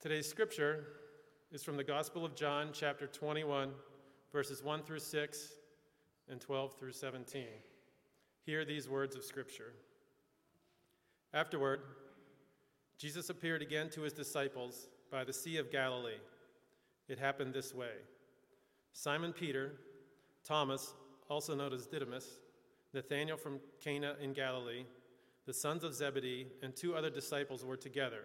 Today's scripture is from the Gospel of John, chapter 21, verses 1 through 6 and 12 through 17. Hear these words of scripture. Afterward, Jesus appeared again to his disciples by the Sea of Galilee. It happened this way. Simon Peter, Thomas, also known as Didymus, Nathanael from Cana in Galilee, the sons of Zebedee, and two other disciples were together.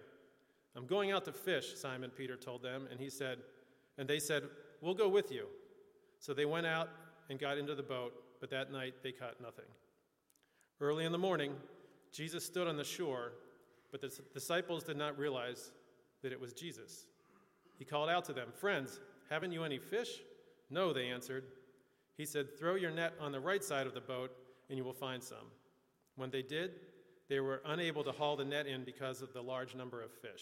I'm going out to fish, Simon Peter told them, and they said, we'll go with you. So they went out and got into the boat, but that night they caught nothing. Early in the morning, Jesus stood on the shore, but the disciples did not realize that it was Jesus. He called out to them, friends, haven't you any fish? No, they answered. He said, throw your net on the right side of the boat, and you will find some. When they did, they were unable to haul the net in because of the large number of fish.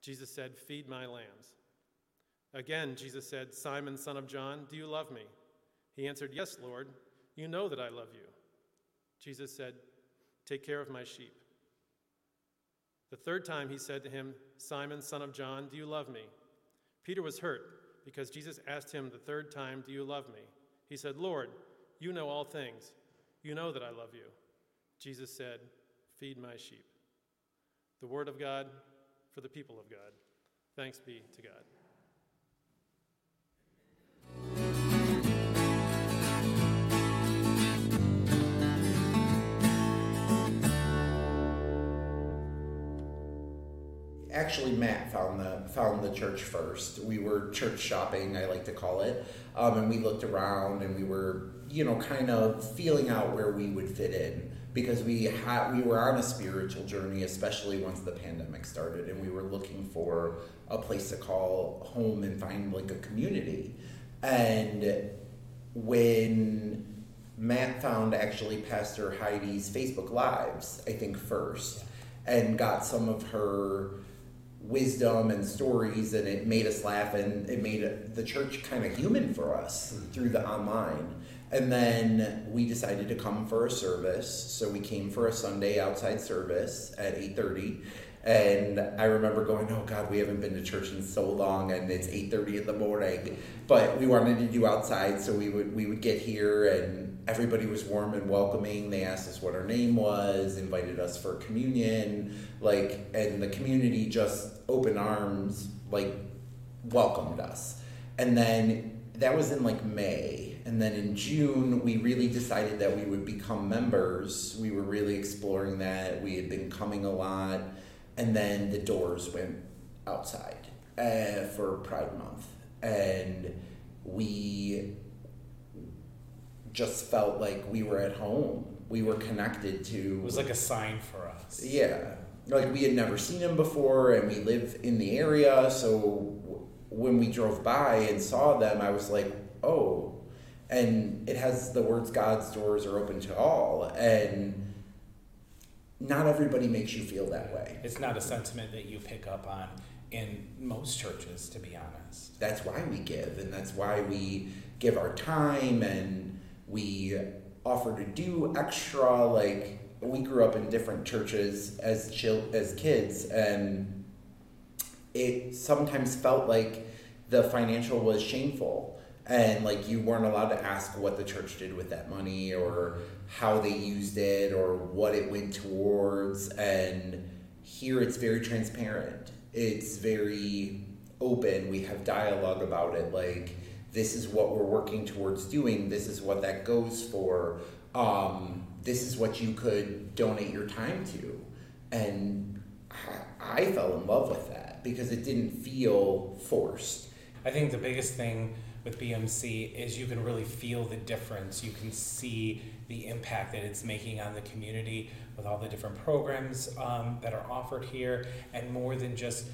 Jesus said, feed my lambs. Again, Jesus said, Simon, son of John, do you love me? He answered, yes, Lord, you know that I love you. Jesus said, take care of my sheep. The third time he said to him, Simon, son of John, do you love me? Peter was hurt because Jesus asked him the third time, do you love me? He said, Lord, you know all things. You know that I love you. Jesus said, feed my sheep. The word of God for the people of God. Thanks be to God. Actually, Matt found the church first. We were church shopping, I like to call it, and we looked around and we were, kind of feeling out where we would fit in, because we were on a spiritual journey, especially once the pandemic started, and we were looking for a place to call home and find like a community. And when Matt found actually Pastor Heidi's Facebook Lives, I think first, and got some of her wisdom and stories, and it made us laugh, and it made the church kind of human for us through the online. And then we decided to come for a service, so we came for a Sunday outside service at 8:30, and I remember going, oh God, we haven't been to church in so long, and it's 8:30 in the morning, but we wanted to do outside, so we would get here, and everybody was warm and welcoming. They asked us what our name was, invited us for communion, and the community just open arms, welcomed us. And then that was in May. And then in June, we really decided that we would become members. We were really exploring that. We had been coming a lot. And then the doors went outside for Pride Month. And we just felt like we were at home. We were connected to... It was like a sign for us. Yeah. We had never seen him before, and we live in the area. So when we drove by and saw them, I was like, oh... And it has the words, God's doors are open to all. And not everybody makes you feel that way. It's not a sentiment that you pick up on in most churches, to be honest. That's why we give. And that's why we give our time. And we offer to do extra. We grew up in different churches as kids. And it sometimes felt like the financial was shameful. And, you weren't allowed to ask what the church did with that money or how they used it or what it went towards. And here it's very transparent. It's very open. We have dialogue about it. This is what we're working towards doing. This is what that goes for. This is what you could donate your time to. And I fell in love with that because it didn't feel forced. I think the biggest thing with BMC is you can really feel the difference. You can see the impact that it's making on the community with all the different programs that are offered here, and more than just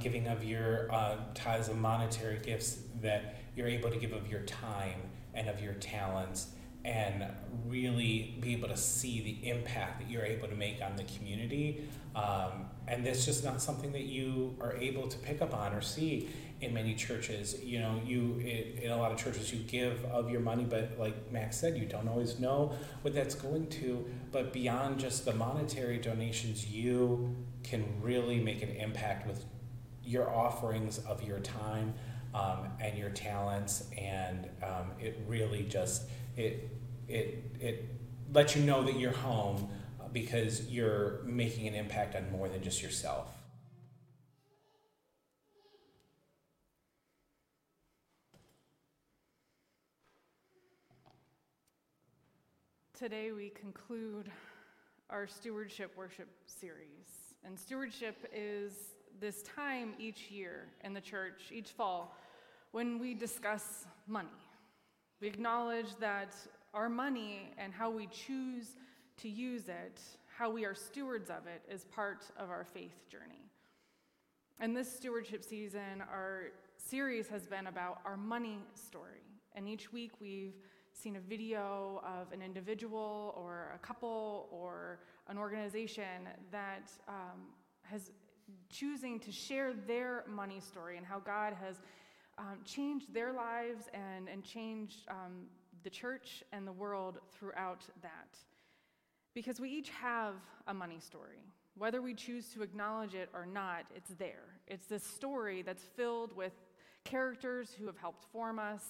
giving of your tithes of monetary gifts, that you're able to give of your time and of your talents and really be able to see the impact that you're able to make on the community. And that's just not something that you are able to pick up on or see in many churches. You know, in a lot of churches you give of your money, but like Max said, you don't always know what that's going to. But beyond just the monetary donations, you can really make an impact with your offerings of your time and your talents, and it really just it lets you know that you're home, because you're making an impact on more than just yourself. Today we conclude our stewardship worship series. And stewardship is this time each year in the church, each fall, when we discuss money. We acknowledge that our money and how we choose to use it, how we are stewards of it, is part of our faith journey. And this stewardship season, our series has been about our money story. And each week we've seen a video of an individual or a couple or an organization that has choosing to share their money story and how God has changed their lives and changed the church and the world throughout that. Because we each have a money story. Whether we choose to acknowledge it or not, it's there. It's this story that's filled with characters who have helped form us,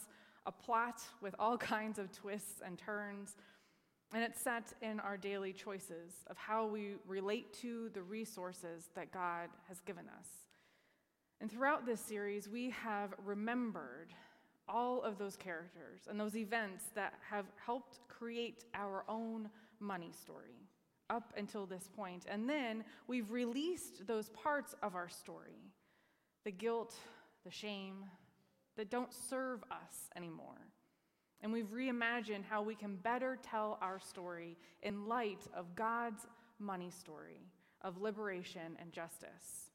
a plot with all kinds of twists and turns, and it's set in our daily choices of how we relate to the resources that God has given us. And throughout this series, we have remembered all of those characters and those events that have helped create our own money story up until this point. And then we've released those parts of our story, the guilt, the shame, that don't serve us anymore. And we've reimagined how we can better tell our story in light of God's money story of liberation and justice.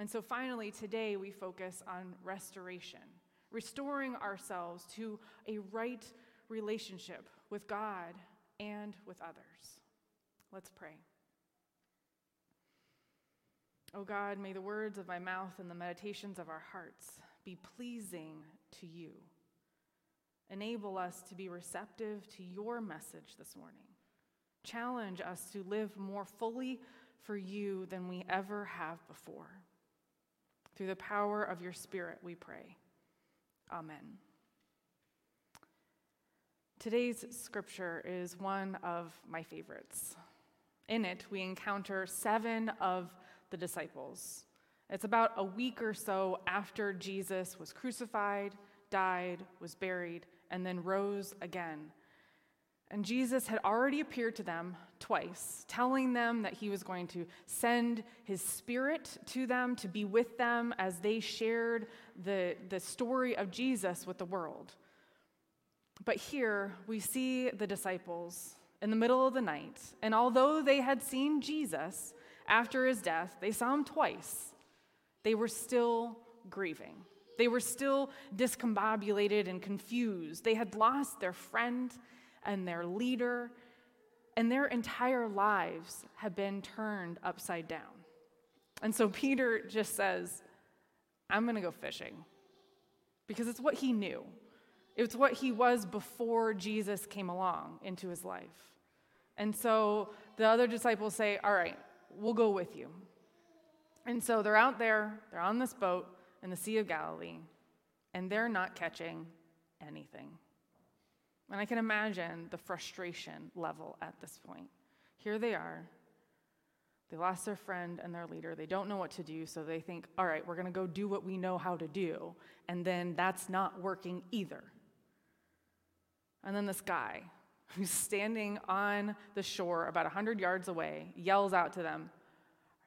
And so finally, today we focus on restoration, restoring ourselves to a right relationship with God and with others. Let's pray. Oh God, may the words of my mouth and the meditations of our hearts be pleasing to you. Enable us to be receptive to your message this morning. Challenge us to live more fully for you than we ever have before. Through the power of your Spirit, we pray. Amen. Today's scripture is one of my favorites. In it, we encounter 7 of the disciples. It's about a week or so after Jesus was crucified, died, was buried, and then rose again. And Jesus had already appeared to them twice, telling them that he was going to send his Spirit to them to be with them as they shared the story of Jesus with the world. But here we see the disciples in the middle of the night, and although they had seen Jesus after his death, they saw him twice, they were still grieving. They were still discombobulated and confused. They had lost their friend and their leader, and their entire lives had been turned upside down. And so Peter just says, I'm going to go fishing, because it's what he knew. It's what he was before Jesus came along into his life. And so the other disciples say, all right, we'll go with you. And so they're out there, they're on this boat, in the Sea of Galilee, and they're not catching anything. And I can imagine the frustration level at this point. Here they are. They lost their friend and their leader. They don't know what to do, so they think, all right, we're going to go do what we know how to do, and then that's not working either. And then this guy who's standing on the shore about 100 yards away yells out to them,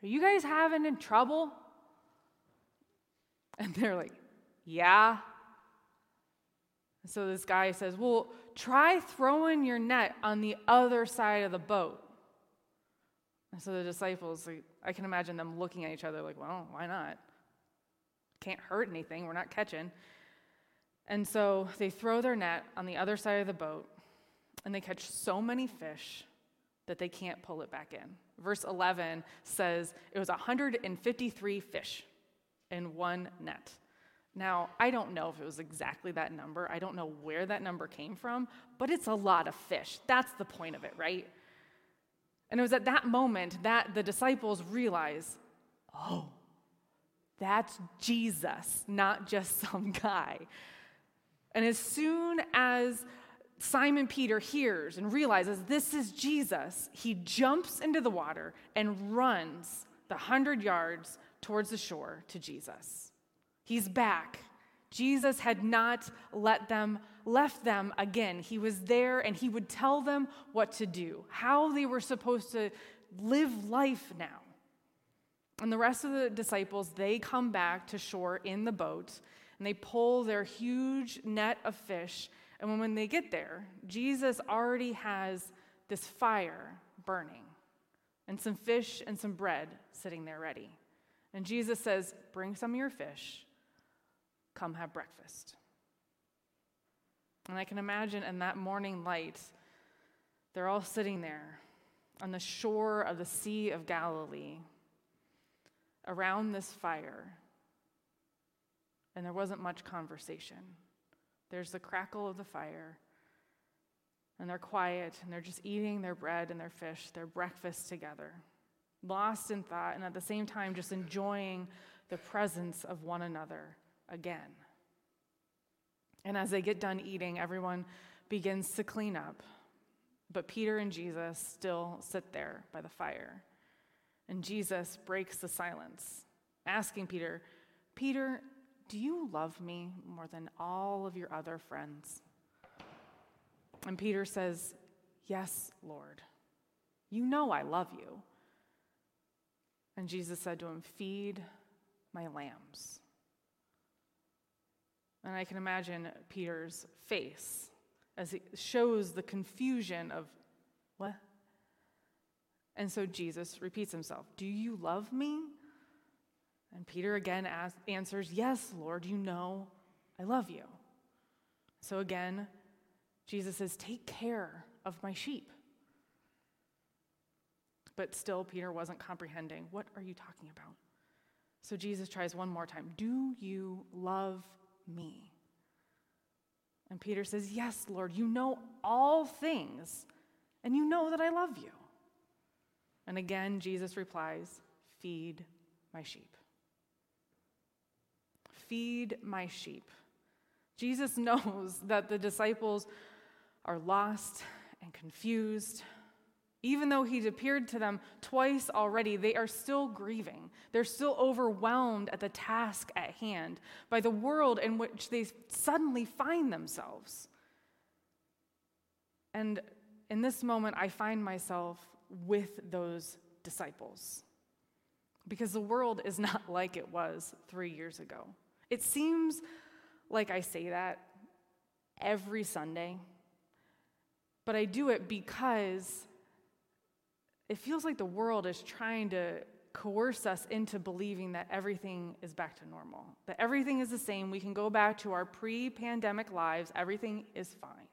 are you guys having any trouble? And they're like, yeah. So this guy says, well, try throwing your net on the other side of the boat. And so the disciples, I can imagine them looking at each other like, well, why not? Can't hurt anything. We're not catching. And so they throw their net on the other side of the boat, and they catch so many fish that they can't pull it back in. Verse 11 says it was 153 fish in one net. Now, I don't know if it was exactly that number. I don't know where that number came from, but it's a lot of fish. That's the point of it, right? And it was at that moment that the disciples realized, oh, that's Jesus, not just some guy. And as soon as Simon Peter hears and realizes this is Jesus, he jumps into the water and runs the 100 yards towards the shore to Jesus. He's back. Jesus had not left them again. He was there, and he would tell them what to do, how they were supposed to live life now. And the rest of the disciples, they come back to shore in the boat, and they pull their huge net of fish. And when they get there, Jesus already has this fire burning and some fish and some bread sitting there ready. And Jesus says, bring some of your fish, come have breakfast. And I can imagine in that morning light, they're all sitting there on the shore of the Sea of Galilee around this fire, and there wasn't much conversation. There's the crackle of the fire, and they're quiet, and they're just eating their bread and their fish, their breakfast together, lost in thought, and at the same time just enjoying the presence of one another again. And as they get done eating, everyone begins to clean up, but Peter and Jesus still sit there by the fire, and Jesus breaks the silence, asking Peter, do you love me more than all of your other friends? And Peter says, yes, Lord. You know I love you. And Jesus said to him, feed my lambs. And I can imagine Peter's face as it shows the confusion of, what? And so Jesus repeats himself, do you love me? And Peter again answers, yes, Lord, you know I love you. So again, Jesus says, take care of my sheep. But still, Peter wasn't comprehending. What are you talking about? So Jesus tries one more time. Do you love me? And Peter says, yes, Lord, you know all things, and you know that I love you. And again, Jesus replies, feed my sheep. Feed my sheep. Jesus knows that the disciples are lost and confused. Even though he's appeared to them twice already, they are still grieving. They're still overwhelmed at the task at hand, by the world in which they suddenly find themselves. And in this moment, I find myself with those disciples, because the world is not like it was 3 years ago. It seems like I say that every Sunday, but I do it because it feels like the world is trying to coerce us into believing that everything is back to normal, that everything is the same, we can go back to our pre-pandemic lives, everything is fine.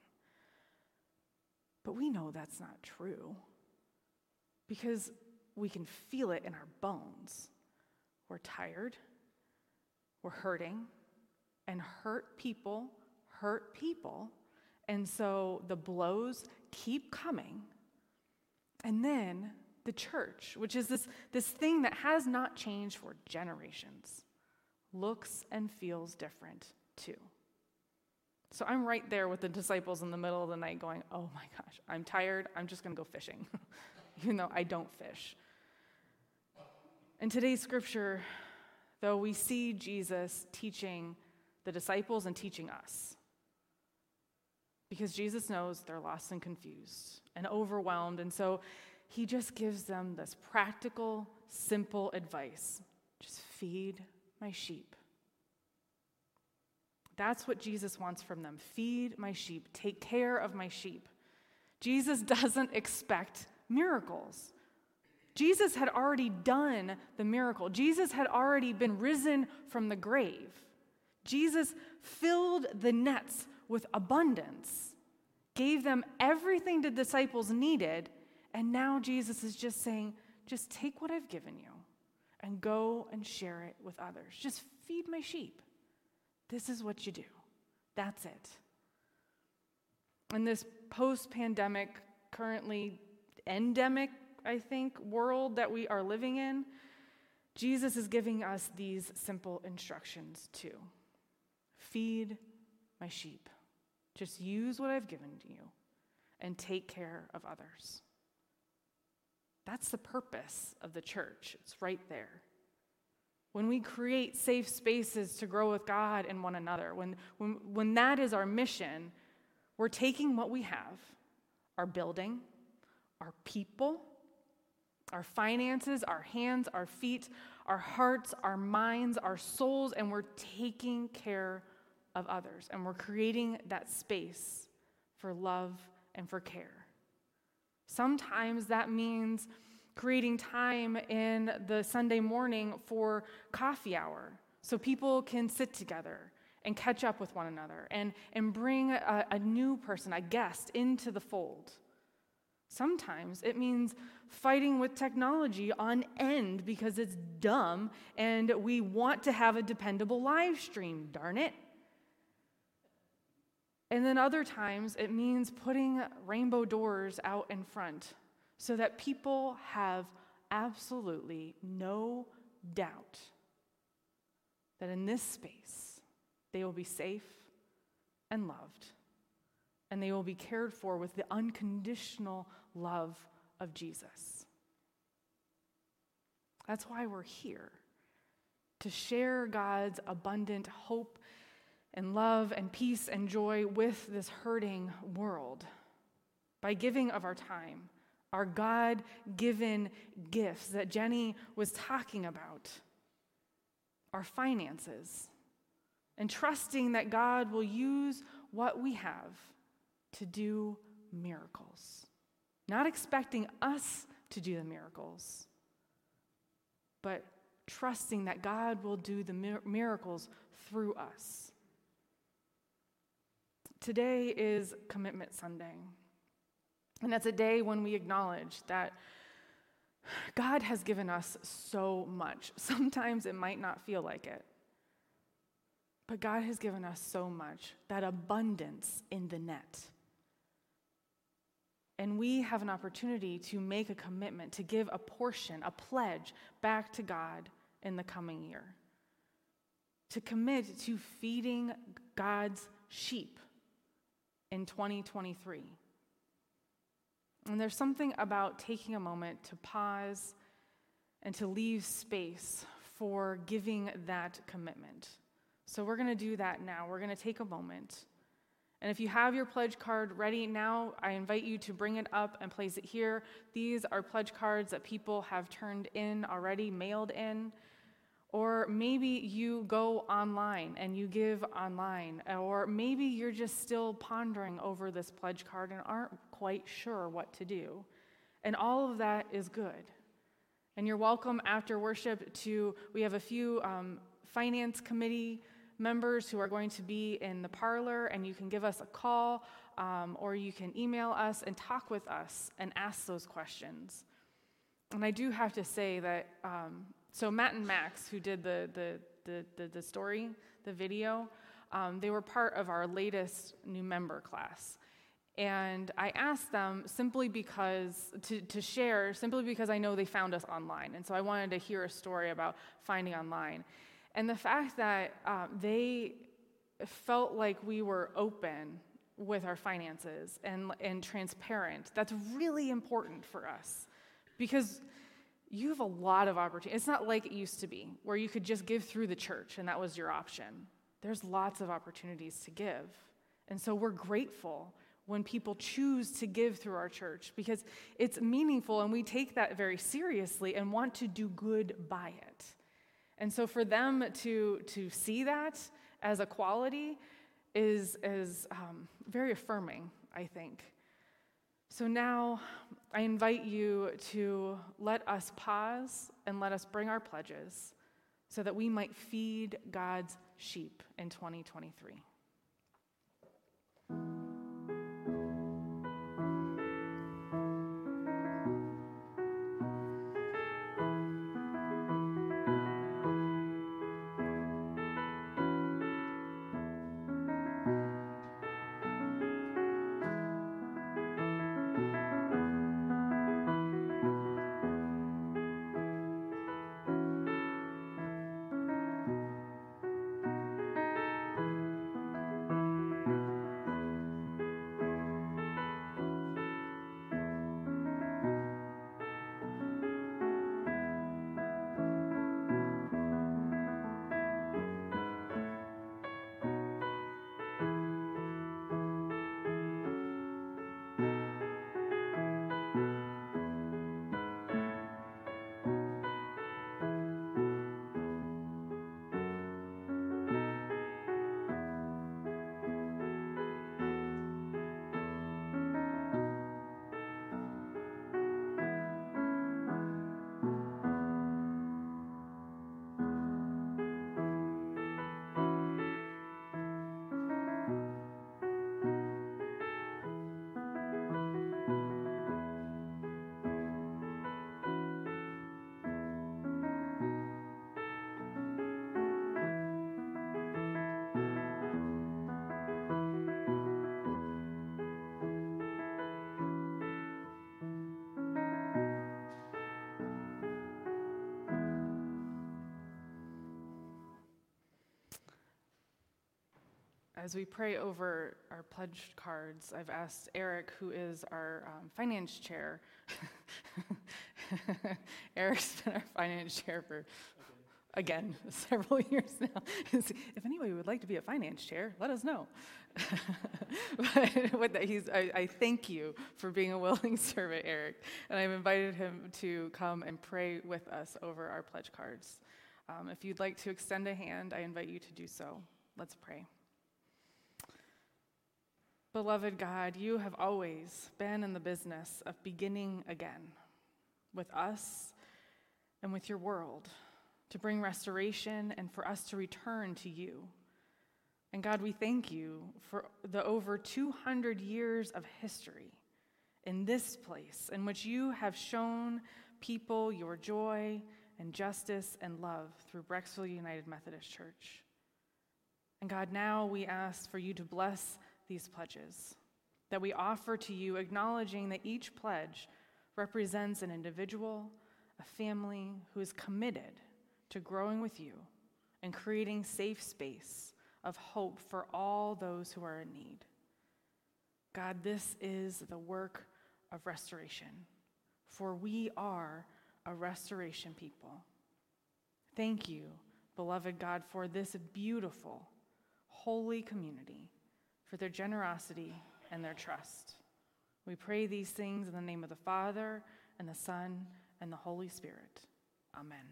But we know that's not true, because we can feel it in our bones. We're tired, we're hurting, and hurt people, and so the blows keep coming. And then the church, which is this thing that has not changed for generations, looks and feels different too. So I'm right there with the disciples in the middle of the night going, oh my gosh, I'm tired, I'm just going to go fishing, even though I don't fish. In today's scripture, though, we see Jesus teaching the disciples and teaching us, because Jesus knows they're lost and confused and overwhelmed, and so he just gives them this practical, simple advice. Just feed my sheep. That's what Jesus wants from them. Feed my sheep. Take care of my sheep. Jesus doesn't expect miracles. Jesus had already done the miracle. Jesus had already been risen from the grave. Jesus filled the nets with abundance, gave them everything the disciples needed, and now Jesus is just saying, just take what I've given you and go and share it with others. Just feed my sheep. This is what you do. That's it. In this post-pandemic, currently endemic, I think, world that we are living in, Jesus is giving us these simple instructions too. Feed my sheep. Just use what I've given to you and take care of others. That's the purpose of the church. It's right there. When we create safe spaces to grow with God and one another, when that is our mission, we're taking what we have, our building, our people, our finances, our hands, our feet, our hearts, our minds, our souls, and we're taking care of others. And we're creating that space for love and for care. Sometimes that means creating time in the Sunday morning for coffee hour so people can sit together and catch up with one another and bring a new person, a guest, into the fold. Sometimes it means fighting with technology on end because it's dumb and we want to have a dependable live stream, darn it. And then other times it means putting rainbow doors out in front so that people have absolutely no doubt that in this space they will be safe and loved. And they will be cared for with the unconditional love of Jesus. That's why we're here, to share God's abundant hope and love and peace and joy with this hurting world by giving of our time, our God-given gifts that Jenny was talking about, our finances, and trusting that God will use what we have to do miracles. Not expecting us to do the miracles, but trusting that God will do the miracles through us. Today is Commitment Sunday. And that's a day when we acknowledge that God has given us so much. Sometimes it might not feel like it. But God has given us so much, that abundance in the net. And we have an opportunity to make a commitment, to give a portion, a pledge back to God in the coming year. To commit to feeding God's sheep in 2023. And there's something about taking a moment to pause and to leave space for giving that commitment. So we're going to do that now. We're going to take a moment. And if you have your pledge card ready now, I invite you to bring it up and place it here. These are pledge cards that people have turned in already, mailed in. Or maybe you go online and you give online. Or maybe you're just still pondering over this pledge card and aren't quite sure what to do. And all of that is good. And you're welcome after worship to, we have a few finance committee members who are going to be in the parlor, and you can give us a call or you can email us and talk with us and ask those questions. And I do have to say that, so Matt and Max, who did the story, the video, they were part of our latest new member class. And I asked them simply because, to share, simply because I know they found us online. And so I wanted to hear a story about finding online. And the fact that they felt like we were open with our finances and transparent, that's really important for us because you have a lot of opportunity. It's not like it used to be where you could just give through the church and that was your option. There's lots of opportunities to give. And so we're grateful when people choose to give through our church because it's meaningful and we take that very seriously and want to do good by it. And so for them to see that as a quality is very affirming, I think. So now I invite you to let us pause and let us bring our pledges so that we might feed God's sheep in 2023. As we pray over our pledge cards, I've asked Eric, who is our finance chair. Eric's been our finance chair for, again, several years now. If anybody would like to be a finance chair, let us know. But with that, I thank you for being a willing servant, Eric. And I've invited him to come and pray with us over our pledge cards. If you'd like to extend a hand, I invite you to do so. Let's pray. Beloved God, you have always been in the business of beginning again with us and with your world to bring restoration and for us to return to you. And God, we thank you for the over 200 years of history in this place in which you have shown people your joy and justice and love through Brecksville United Methodist Church. And God, now we ask for you to bless these pledges that we offer to you, acknowledging that each pledge represents an individual, a family who is committed to growing with you and creating safe space of hope for all those who are in need. God, this is the work of restoration, for we are a restoration people. Thank you, beloved God, for this beautiful, holy community, for their generosity and their trust. We pray these things in the name of the Father, and the Son, and the Holy Spirit. Amen.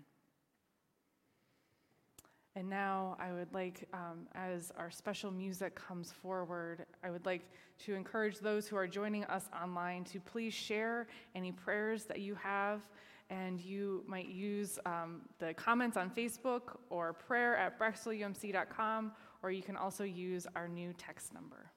And now I would like, as our special music comes forward, I would like to encourage those who are joining us online to please share any prayers that you have, and you might use the comments on Facebook or prayer@brecksvilleumc.com, or you can also use our new text number.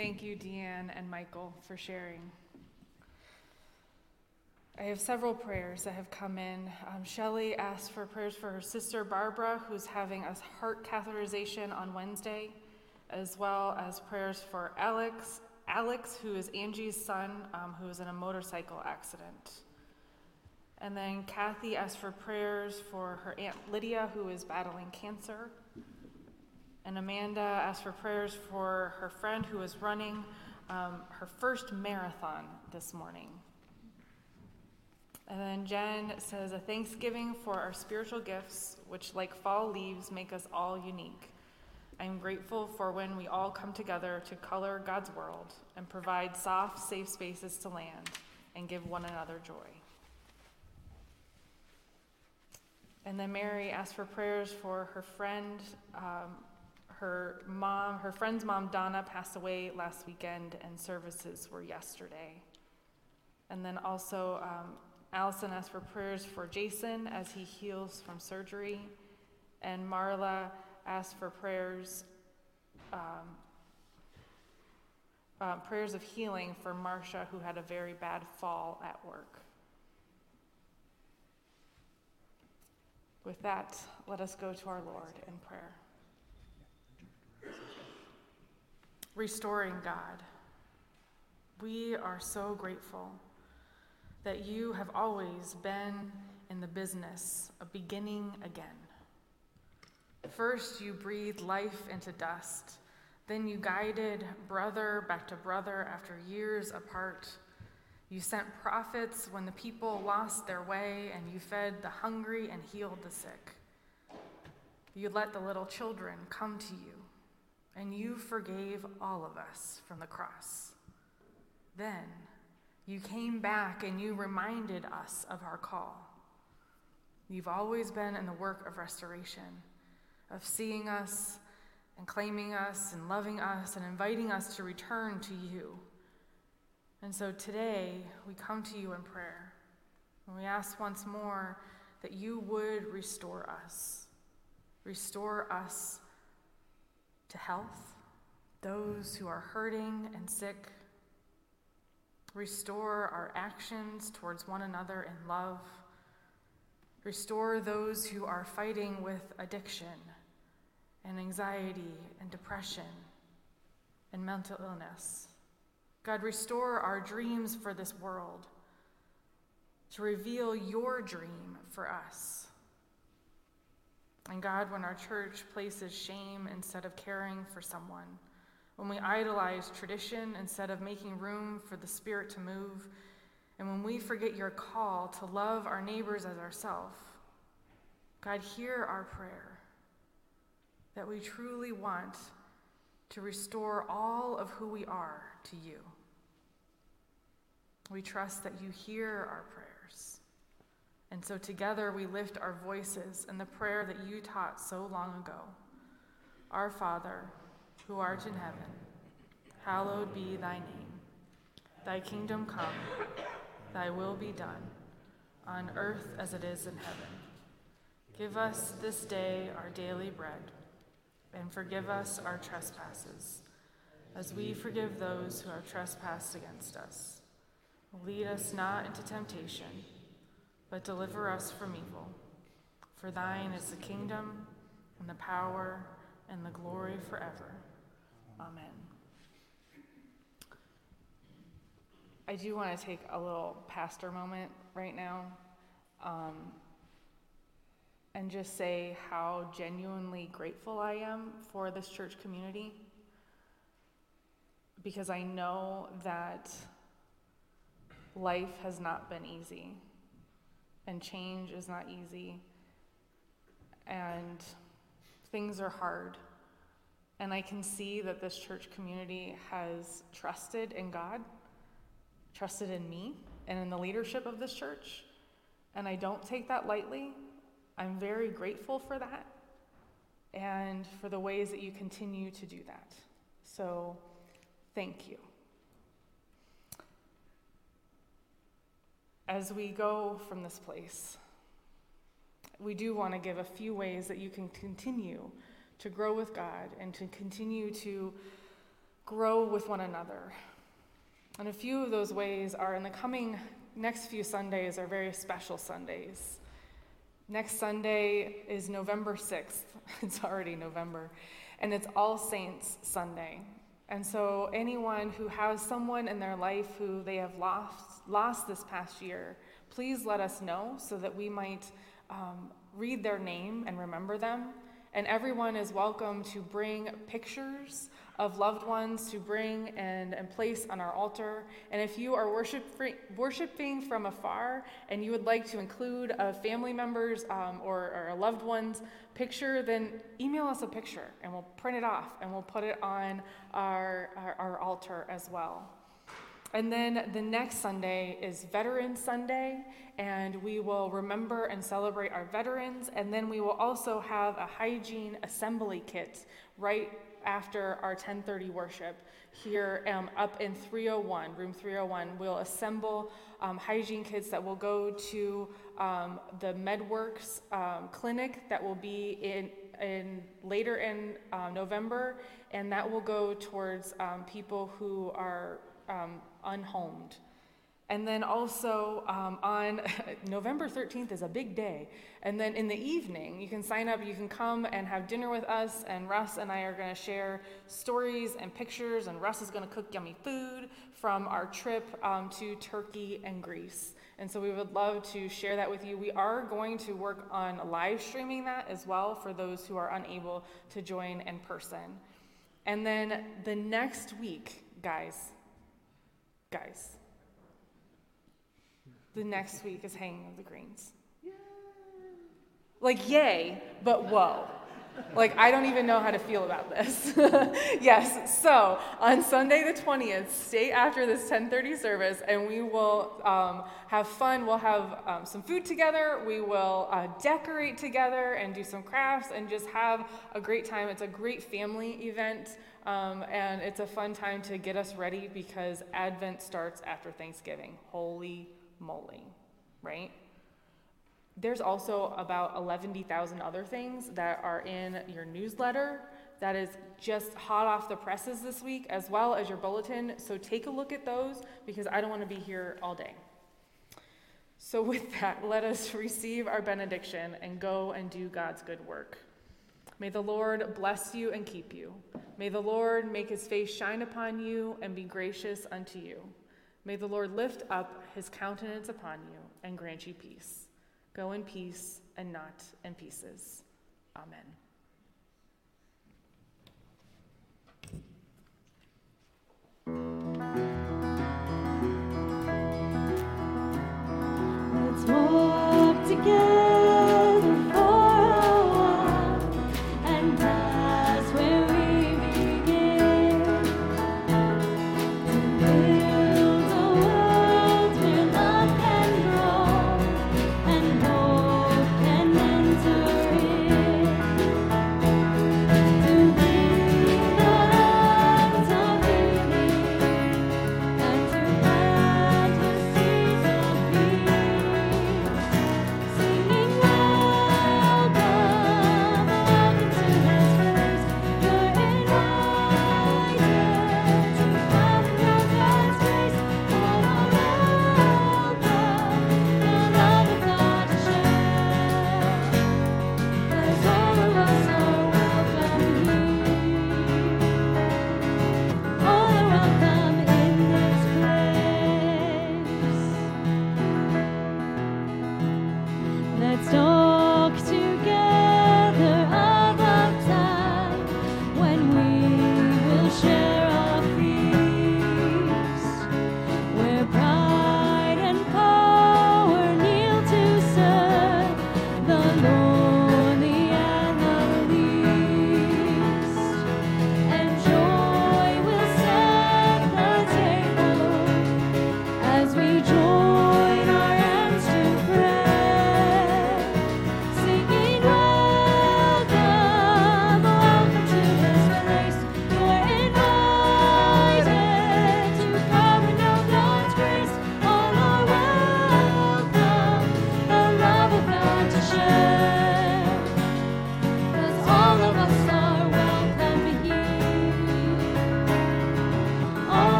Thank you, Deanne and Michael, for sharing. I have several prayers that have come in. Shelley asked for prayers for her sister Barbara, who's having a heart catheterization on Wednesday, as well as prayers for Alex, who is Angie's son, who was in a motorcycle accident. And then Kathy asked for prayers for her Aunt Lydia, who is battling cancer. And Amanda asked for prayers for her friend who is running her first marathon this morning. And then Jen says, a thanksgiving for our spiritual gifts, which like fall leaves make us all unique. I'm grateful for when we all come together to color God's world and provide soft, safe spaces to land and give one another joy. And then Mary asked for prayers for her friend, her friend's mom, Donna, passed away last weekend, and services were yesterday. And then also, Allison asked for prayers for Jason as he heals from surgery, and Marla asked for prayers, prayers of healing for Marsha, who had a very bad fall at work. With that, let us go to our Lord in prayer. Restoring God, we are so grateful that you have always been in the business of beginning again. First, you breathed life into dust. Then you guided brother back to brother after years apart. You sent prophets when the people lost their way, and you fed the hungry and healed the sick. You let the little children come to you, and you forgave all of us from the cross. Then you came back and you reminded us of our call. You've always been in the work of restoration, of seeing us and claiming us and loving us and inviting us to return to you. And so today we come to you in prayer, and we ask once more that you would restore us to health, those who are hurting and sick. Restore our actions towards one another in love. Restore those who are fighting with addiction and anxiety and depression and mental illness. God, restore our dreams for this world, to reveal your dream for us. And God, when our church places shame instead of caring for someone, when we idolize tradition instead of making room for the Spirit to move, and when we forget your call to love our neighbors as ourselves, God, hear our prayer that we truly want to restore all of who we are to you. We trust that you hear our prayers. And so together we lift our voices in the prayer that you taught so long ago. Our Father, who art in heaven, hallowed be thy name. Thy kingdom come, thy will be done, on earth as it is in heaven. Give us this day our daily bread, and forgive us our trespasses, as we forgive those who are trespassed against us. Lead us not into temptation, but deliver us from evil. For thine is the kingdom, and the power, and the glory forever. Amen. I do want to take a little pastor moment right now, and just say how genuinely grateful I am for this church community, because I know that life has not been easy, and change is not easy, and things are hard, and I can see that this church community has trusted in God, trusted in me, and in the leadership of this church, and I don't take that lightly. I'm very grateful for that and for the ways that you continue to do that. So thank you. As we go from this place, we do want to give a few ways that you can continue to grow with God and to continue to grow with one another. And a few of those ways are in the coming next few Sundays are very special Sundays. Next Sunday is November 6th. It's already November. And it's All Saints Sunday. And so anyone who has someone in their life who they have lost this past year, please let us know so that we might read their name and remember them. And everyone is welcome to bring pictures of loved ones to bring and place on our altar. And if you are worshiping from afar and you would like to include a family member's or a loved one's picture, then email us a picture and we'll print it off and we'll put it on our altar as well. And then the next Sunday is Veterans Sunday, and we will remember and celebrate our veterans, and then we will also have a hygiene assembly kit right after our 10:30 worship here up in 301, room 301. We'll assemble hygiene kits that will go to the MedWorks clinic that will be in later in November, and that will go towards people who are unhomed. And then also on November 13th is a big day. And then in the evening, you can sign up, you can come and have dinner with us, and Russ and I are going to share stories and pictures, and Russ is going to cook yummy food from our trip to Turkey and Greece. And so we would love to share that with you. We are going to work on live streaming that as well for those who are unable to join in person. And then the next week, guys, the next week is Hanging of the Greens. Yay. Like, yay, but whoa. Like, I don't even know how to feel about this. Yes, so on Sunday the 20th, stay after this 10:30 service, and we will have fun. We'll have some food together. We will decorate together and do some crafts and just have a great time. It's a great family event. And it's a fun time to get us ready because Advent starts after Thanksgiving. Holy moly, right? There's also about 11,000 other things that are in your newsletter that is just hot off the presses this week, as well as your bulletin. So take a look at those because I don't want to be here all day. So with that, let us receive our benediction and go and do God's good work. May the Lord bless you and keep you. May the Lord make his face shine upon you and be gracious unto you. May the Lord lift up his countenance upon you and grant you peace. Go in peace and not in pieces. Amen. Let's walk together for a while, and that's where we begin to build a world where love can grow and hope can enter in. To be the light of evening and to plant the seeds of peace, singing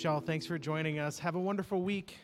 it, y'all. Thanks for joining us. Have a wonderful week.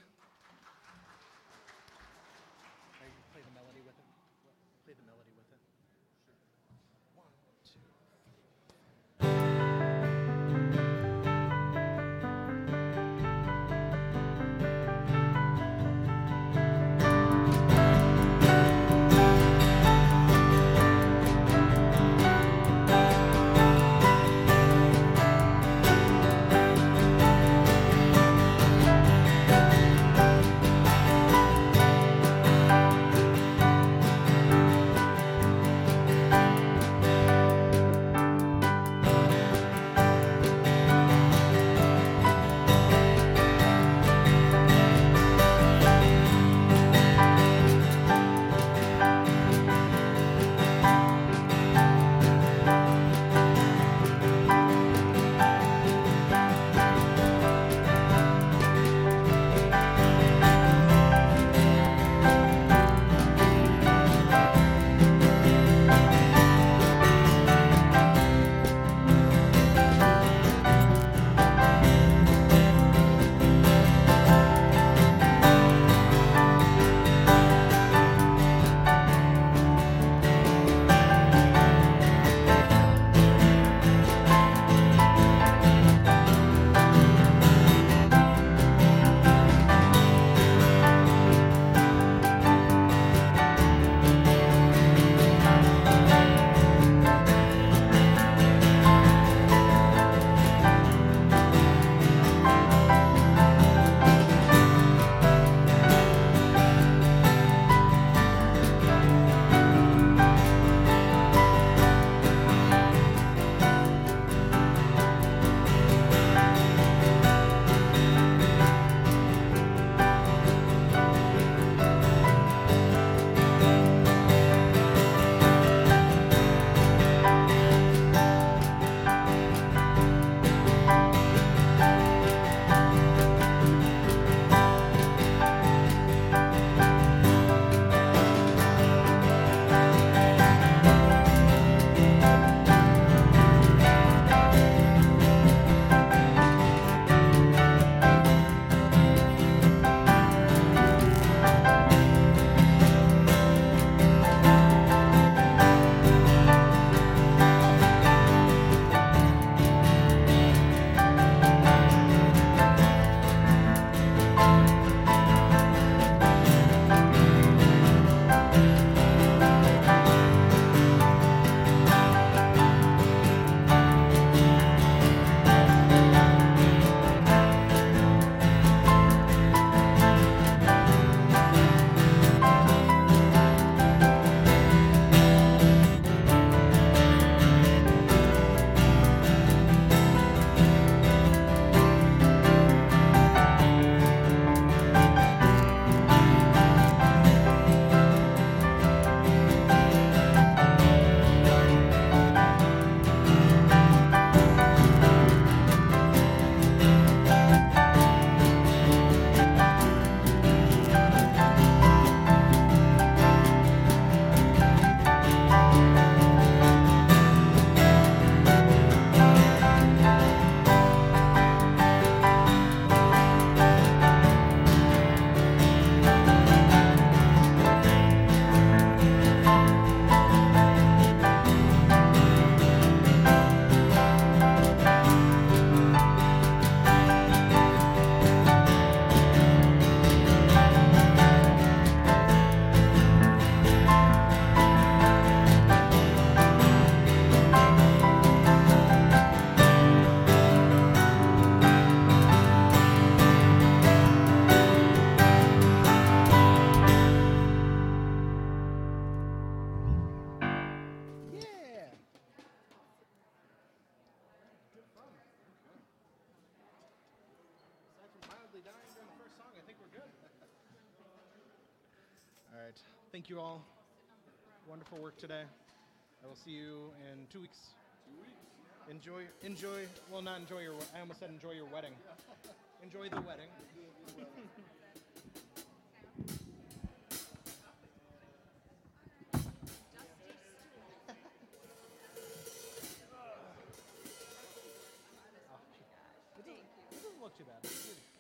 Thank you all. Wonderful work today. I will see you in 2 weeks. Enjoy. Well, not enjoy your. I almost said enjoy your wedding. Enjoy the wedding. look too bad.